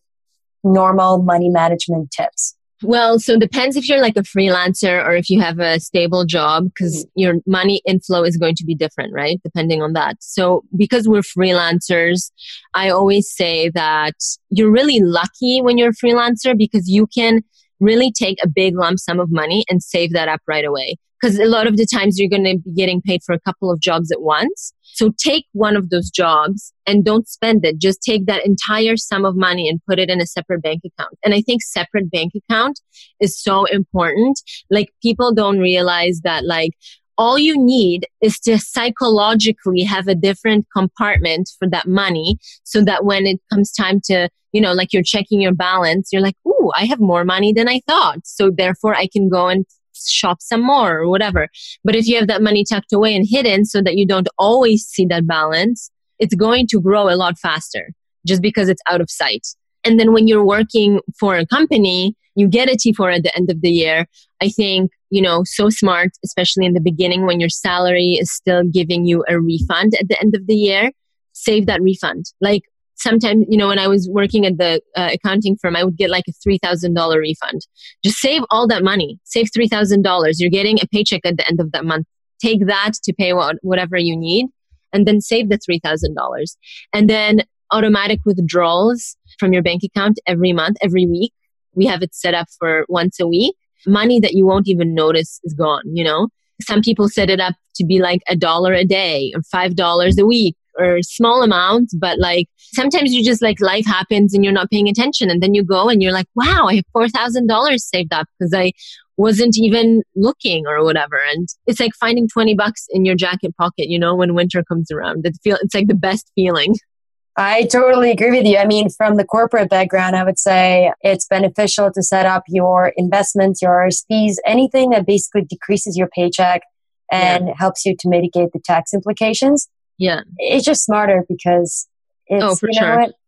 normal money management tips? Well, so it depends if you're like a freelancer or if you have a stable job, because your money inflow is going to be different, right? Depending on that. So because we're freelancers, I always say that you're really lucky when you're a freelancer because you can really take a big lump sum of money and save that up right away. Because a lot of the times you're going to be getting paid for a couple of jobs at once. So take one of those jobs and don't spend it. Just take that entire sum of money and put it in a separate bank account. And I think separate bank account is so important. Like people don't realize that like all you need is to psychologically have a different compartment for that money so that when it comes time to, you know, like you're checking your balance, you're like, ooh, I have more money than I thought. So therefore I can go and shop some more or whatever. But if you have that money tucked away and hidden so that you don't always see that balance, it's going to grow a lot faster just because it's out of sight. And then when you're working for a company, you get a T4 at the end of the year. I think, you know, so smart, especially in the beginning when your salary is still giving you a refund at the end of the year, save that refund. Like sometimes, you know, when I was working at the accounting firm, I would get like a $3,000 refund. Just save all that money. Save $3,000. You're getting a paycheck at the end of that month. Take that to pay whatever you need and then save the $3,000. And then automatic withdrawals from your bank account every month, every week. We have it set up for once a week. Money that you won't even notice is gone, you know. Some people set it up to be like $1 a day or $5 a week. Or small amounts, but like sometimes you just like life happens and you're not paying attention. And then you go and you're like, wow, I have $4,000 saved up because I wasn't even looking or whatever. And it's like finding $20 in your jacket pocket, you know, when winter comes around. It's like the best feeling. I totally agree with you. I mean, from the corporate background, I would say it's beneficial to set up your investments, your RRSPs, anything that basically decreases your paycheck and helps you to mitigate the tax implications. Yeah. It's just smarter because it's,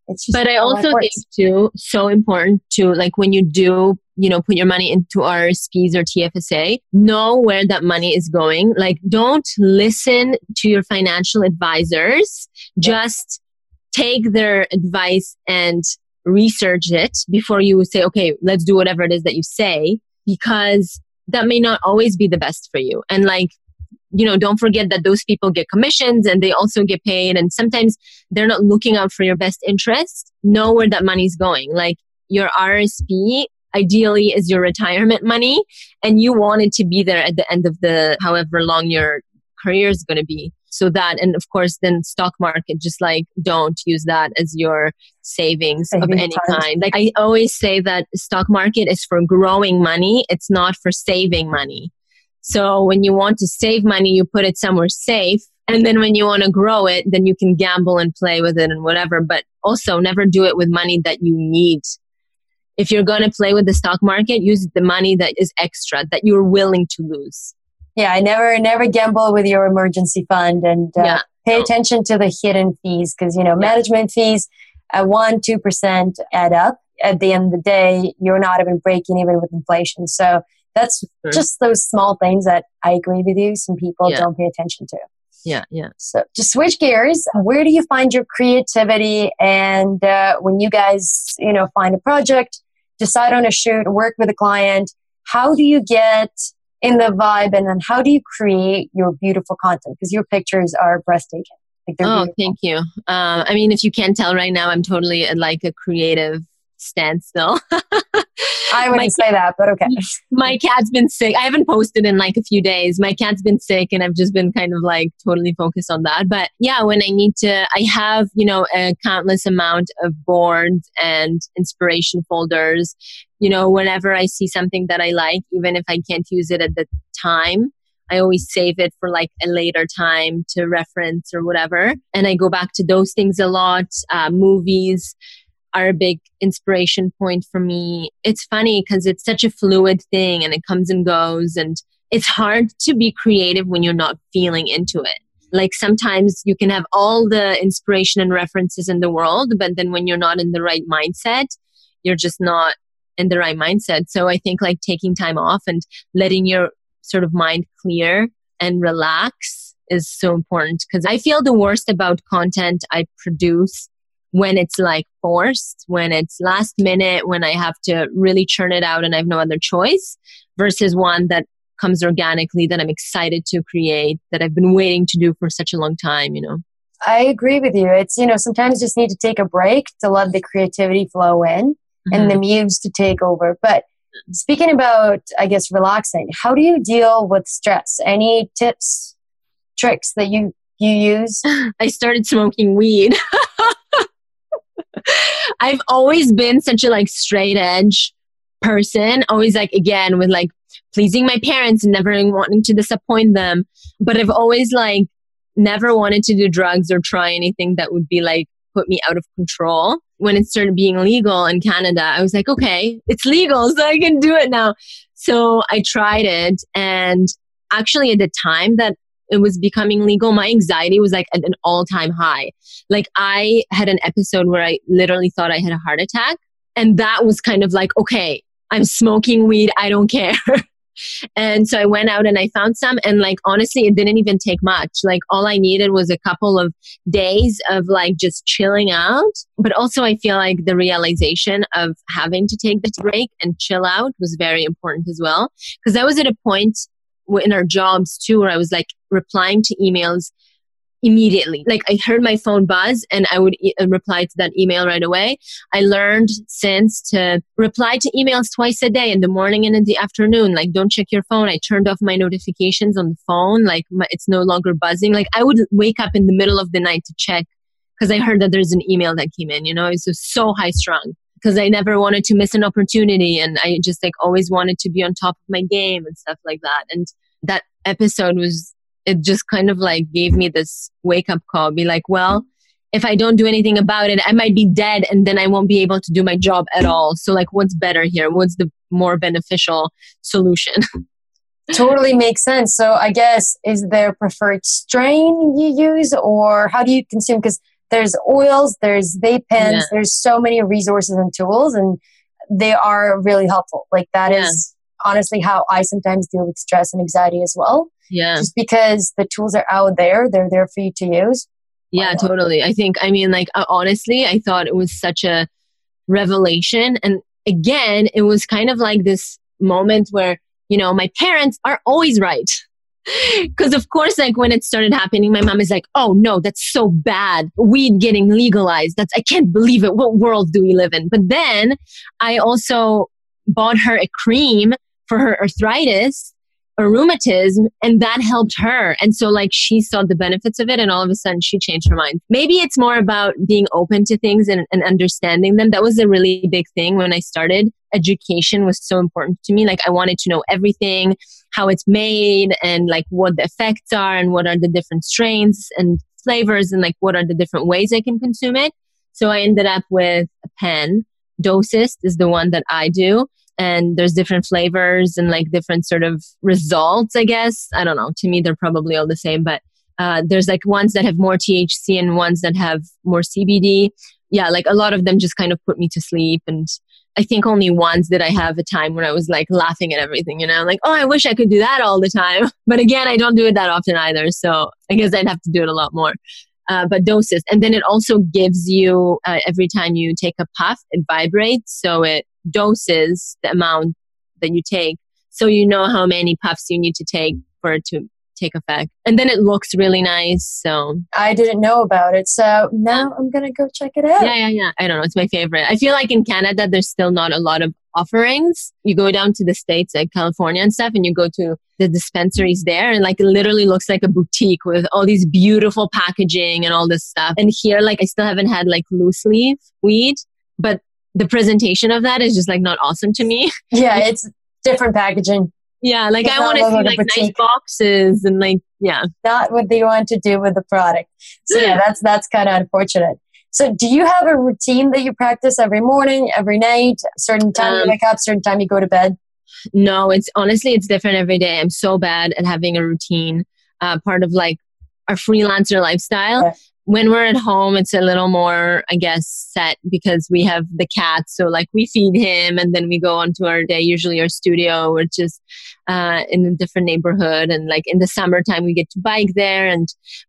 it's just, but I also think too, so important to like when you do, you know, put your money into RRSPs or TFSA, know where that money is going. Like don't listen to your financial advisors. Just take their advice and research it before you say, okay, let's do whatever it is that you say, because that may not always be the best for you. And like, you know, don't forget that those people get commissions and they also get paid. And sometimes they're not looking out for your best interest. Know where that money's going. Like your RRSP ideally is your retirement money, and you want it to be there at the end of the however long your career is going to be. So that, and of course, then stock market, just like don't use that as your savings of any kind. Like I always say that stock market is for growing money. It's not for saving money. So when you want to save money, you put it somewhere safe. And then when you want to grow it, then you can gamble and play with it and whatever. But also never do it with money that you need. If you're going to play with the stock market, use the money that is extra, that you're willing to lose. Yeah, I never gamble with your emergency fund, and pay attention to the hidden fees, because management fees at 1%, 2% add up. At the end of the day, you're not even breaking even with inflation. So that's just those small things that I agree with you, some people don't pay attention to. Yeah, yeah. So to switch gears, where do you find your creativity? And when you guys, find a project, decide on a shoot, work with a client, how do you get in the vibe, and then how do you create your beautiful content? Because your pictures are breathtaking. Like they're beautiful. Thank you. I mean, if you can't tell right now, I'm totally at like a creative standstill. I wouldn't say that, but okay. My cat's been sick. I haven't posted in like a few days. My cat's been sick, and I've just been kind of like totally focused on that. But yeah, when I need to, I have, a countless amount of boards and inspiration folders. Whenever I see something that I like, even if I can't use it at the time, I always save it for like a later time to reference or whatever. And I go back to those things a lot. Movies are a big inspiration point for me. It's funny because it's such a fluid thing and it comes and goes, and it's hard to be creative when you're not feeling into it. Like sometimes you can have all the inspiration and references in the world, but then when you're not in the right mindset, you're just not in the right mindset. So I think like taking time off and letting your sort of mind clear and relax is so important, because I feel the worst about content I produce when it's like forced, when it's last minute, when I have to really churn it out and I have no other choice, versus one that comes organically, that I'm excited to create, that I've been waiting to do for such a long time, I agree with you. It's, sometimes just need to take a break to let the creativity flow in and the muse to take over. But speaking about, I guess, relaxing, how do you deal with stress? Any tips, tricks that you use? I started smoking weed. I've always been such a like straight edge person, always like again with like pleasing my parents and never wanting to disappoint them. But I've always like never wanted to do drugs or try anything that would be like put me out of control. When it started being legal in Canada, I was like, okay, it's legal, so I can do it now. So I tried it, and actually at the time that it was becoming legal, my anxiety was like at an all-time high. Like I had an episode where I literally thought I had a heart attack, and that was kind of like, okay, I'm smoking weed, I don't care. And so I went out and I found some, and like honestly, it didn't even take much. Like all I needed was a couple of days of like just chilling out. But also I feel like the realization of having to take the break and chill out was very important as well. Because I was at a point in our jobs too where I was like replying to emails immediately. Like I heard my phone buzz and I would reply to that email right away. I learned since to reply to emails twice a day, in the morning and in the afternoon. Like don't check your phone. I turned off my notifications on the phone. Like it's no longer buzzing. Like I would wake up in the middle of the night to check because I heard that there's an email that came in, It's so high strung because I never wanted to miss an opportunity, and I just like always wanted to be on top of my game and stuff like that. And that episode it just kind of like gave me this wake up call. Be like, well, if I don't do anything about it, I might be dead, and then I won't be able to do my job at all. So like, what's better here? What's the more beneficial solution? Totally makes sense. So I guess, is there a preferred strain you use, or how do you consume? Because there's oils, there's vape pens, there's so many resources and tools, and they are really helpful. Like that is honestly how I sometimes deal with stress and anxiety as well. Yeah. Just because the tools are out there, they're there for you to use. Yeah, totally. I think, honestly, I thought it was such a revelation. And again, it was kind of like this moment where, my parents are always right. Because of course, like when it started happening, my mom is like, oh no, that's so bad. Weed getting legalized. I can't believe it. What world do we live in? But then I also bought her a cream for her arthritis or rheumatism, and that helped her. And so like she saw the benefits of it, and all of a sudden she changed her mind. Maybe it's more about being open to things and understanding them. That was a really big thing when I started. Education was so important to me. Like I wanted to know everything, how it's made and like what the effects are and what are the different strains and flavors and like what are the different ways I can consume it. So I ended up with a pen. DOSIST is the one that I do. And there's different flavors and like different sort of results, I guess. I don't know. To me, they're probably all the same. But there's like ones that have more THC and ones that have more CBD. Yeah, like a lot of them just kind of put me to sleep. And I think only once did I have a time when I was like laughing at everything, you know, like, oh, I wish I could do that all the time. But again, I don't do it that often either. So I guess I'd have to do it a lot more. But DOSIST. And then it also gives you, every time you take a puff, it vibrates. So it doses the amount that you take. So you know how many puffs you need to take for it to take effect. And then it looks really nice. So I didn't know about it. So now I'm going to go check it out. Yeah. I don't know. It's my favorite. I feel like in Canada, there's still not a lot of offerings. You go down to the States, like California and stuff, and you go to the dispensaries there, and like it literally looks like a boutique with all these beautiful packaging and all this stuff. And here, like I still haven't had like loose leaf weed, but the presentation of that is just like not awesome to me. Yeah, it's different packaging. Yeah, like I want to see like nice boxes and like, yeah. Not what they want to do with the product. So yeah, that's kind of unfortunate. So do you have a routine that you practice every morning, every night, certain time you wake up, certain time you go to bed? No, it's different every day. I'm so bad at having a routine, part of like our freelancer lifestyle. Okay. When we're at home, it's a little more, I guess, set because we have the cat. So like we feed him and then we go on to our day, usually our studio, which is in a different neighborhood. And like in the summertime, we get to bike there.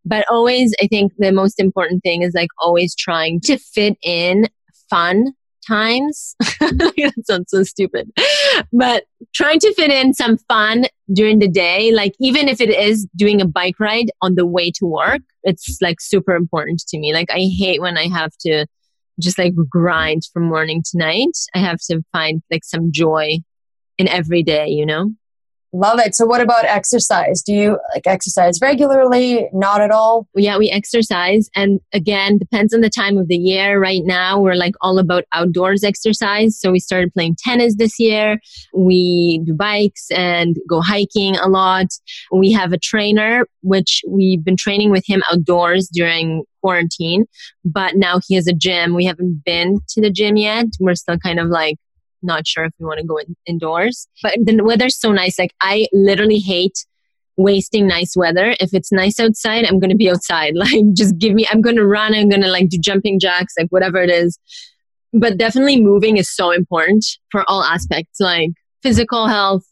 But always, I think the most important thing is like always trying to fit in fun times. That sounds so stupid. But trying to fit in some fun during the day, like even if it is doing a bike ride on the way to work, it's like super important to me. Like I hate when I have to just like grind from morning to night. I have to find like some joy in every day, you know? Love it. So what about exercise? Do you like exercise regularly? Not at all? Yeah, we exercise. And again, depends on the time of the year. Right now, we're like all about outdoors exercise. So we started playing tennis this year. We do bikes and go hiking a lot. We have a trainer, which we've been training with him outdoors during quarantine. But now he has a gym. We haven't been to the gym yet. We're still kind of like, not sure if we want to go indoors. But the weather's so nice. Like I literally hate wasting nice weather. If it's nice outside, I'm going to be outside. Like just give me, I'm going to run. I'm going to like do jumping jacks, like whatever it is. But definitely moving is so important for all aspects, like physical health,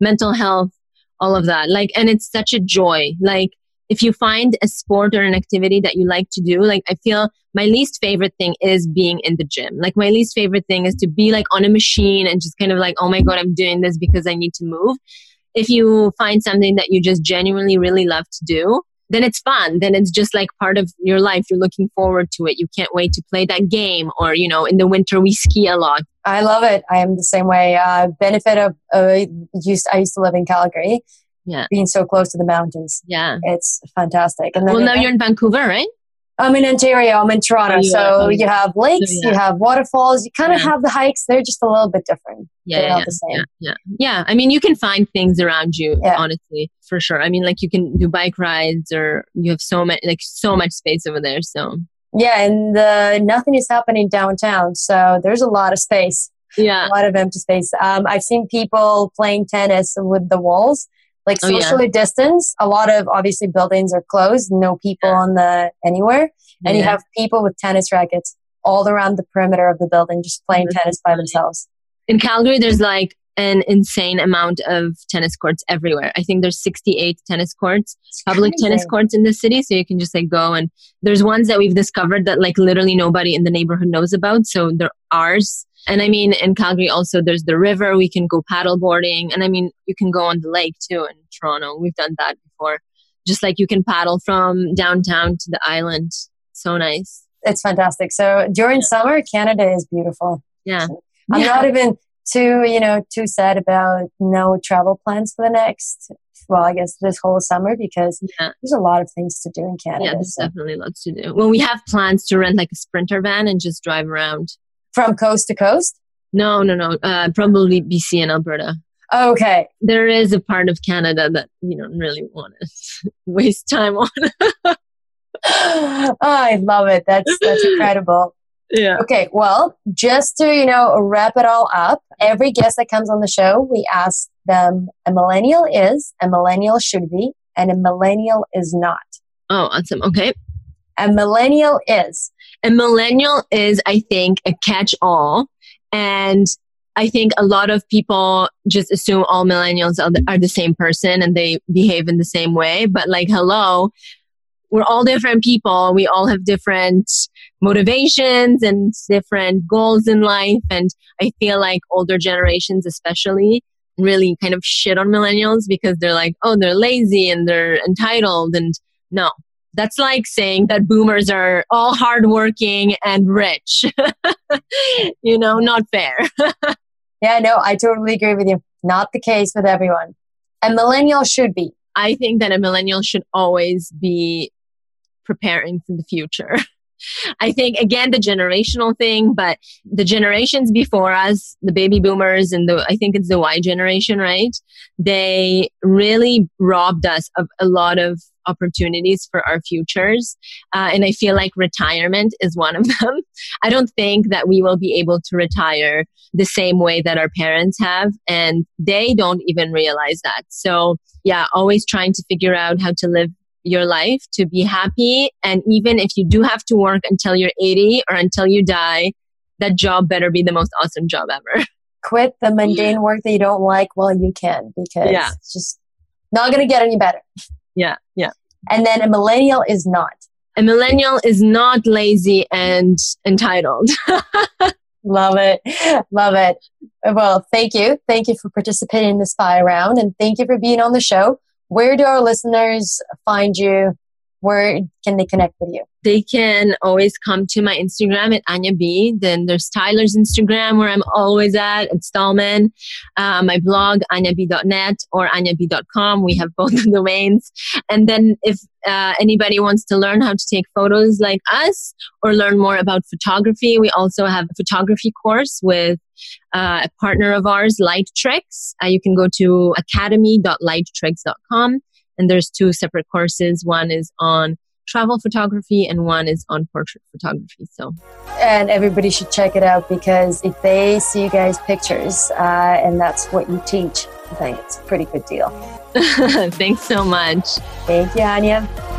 mental health, all of that. Like, and it's such a joy. Like if you find a sport or an activity that you like to do, like I feel my least favorite thing is being in the gym. Like my least favorite thing is to be like on a machine and just kind of like, oh my God, I'm doing this because I need to move. If you find something that you just genuinely really love to do, then it's fun. Then it's just like part of your life. You're looking forward to it. You can't wait to play that game. Or, you know, in the winter, we ski a lot. I love it. I am the same way. Benefit of, I used to live in Calgary. Yeah, being so close to the mountains. Yeah. It's fantastic. And then now you're in Vancouver, right? I'm in Ontario. I'm in Toronto. So you have lakes, you have waterfalls. You kind of have the hikes. They're just a little bit different. Yeah, the same. Yeah. I mean, you can find things around you, honestly, for sure. I mean, like you can do bike rides, or you have so much space over there. So yeah, and nothing is happening downtown. So there's a lot of space. Yeah, a lot of empty space. I've seen people playing tennis with the walls. Like socially distanced, a lot of obviously buildings are closed, no people on the anywhere. And you have people with tennis rackets all around the perimeter of the building just playing tennis by themselves. In Calgary, there's like an insane amount of tennis courts everywhere. I think there's 68 tennis courts, public tennis courts in the city. So you can just like go, and there's ones that we've discovered that like literally nobody in the neighborhood knows about. So they're ours. And I mean, in Calgary also, there's the river. We can go paddle boarding. And I mean, you can go on the lake too in Toronto. We've done that for. Just like you can paddle from downtown to the island. So nice. It's fantastic. So during summer, Canada is beautiful. Yeah. I'm not even too sad about no travel plans for the next, well, I guess this whole summer, because there's a lot of things to do in Canada. Yeah, there's definitely lots to do. Well, we have plans to rent like a Sprinter van and just drive around. From coast to coast? No. Probably BC and Alberta. Okay. There is a part of Canada that you don't really want to waste time on. Oh, I love it. That's incredible. Yeah. Okay. Well, just to, wrap it all up, every guest that comes on the show, we ask them a millennial is, a millennial should be, and a millennial is not. Oh, awesome. Okay. A millennial is, I think, a catch-all. And I think a lot of people just assume all millennials are the same person and they behave in the same way. But like, hello, we're all different people. We all have different motivations and different goals in life. And I feel like older generations especially really kind of shit on millennials because they're like, oh, they're lazy and they're entitled. And no, that's like saying that boomers are all hardworking and rich. Not fair. Yeah, no, I totally agree with you. Not the case with everyone. A millennial should be. I think that a millennial should always be preparing for the future. I think, again, the generational thing, but the generations before us, the baby boomers and I think it's the Y generation, right? They really robbed us of a lot of opportunities for our futures. And I feel like retirement is one of them. I don't think that we will be able to retire the same way that our parents have. And they don't even realize that. So yeah, always trying to figure out how to live your life to be happy. And even if you do have to work until you're 80 or until you die, that job better be the most awesome job ever. Quit the mundane work that you don't like while you can, because it's just not going to get any better. Yeah, yeah. And then a millennial is not. A millennial is not lazy and entitled. Love it. Love it. Well, thank you. Thank you for participating in the Spy Round, and thank you for being on the show. Where do our listeners find you? Where can they connect with you? They can always come to my Instagram at Anya B. Then there's Tyler's Instagram, where I'm always at Stalman. My blog, anyab.net or anyab.com. We have both the domains. And then if anybody wants to learn how to take photos like us or learn more about photography, we also have a photography course with a partner of ours, Light Tricks. You can go to academy.lighttricks.com. And there's two separate courses. One is on travel photography and one is on portrait photography. And everybody should check it out, because if they see you guys' pictures and that's what you teach, I think it's a pretty good deal. Thanks so much. Thank you, Anya.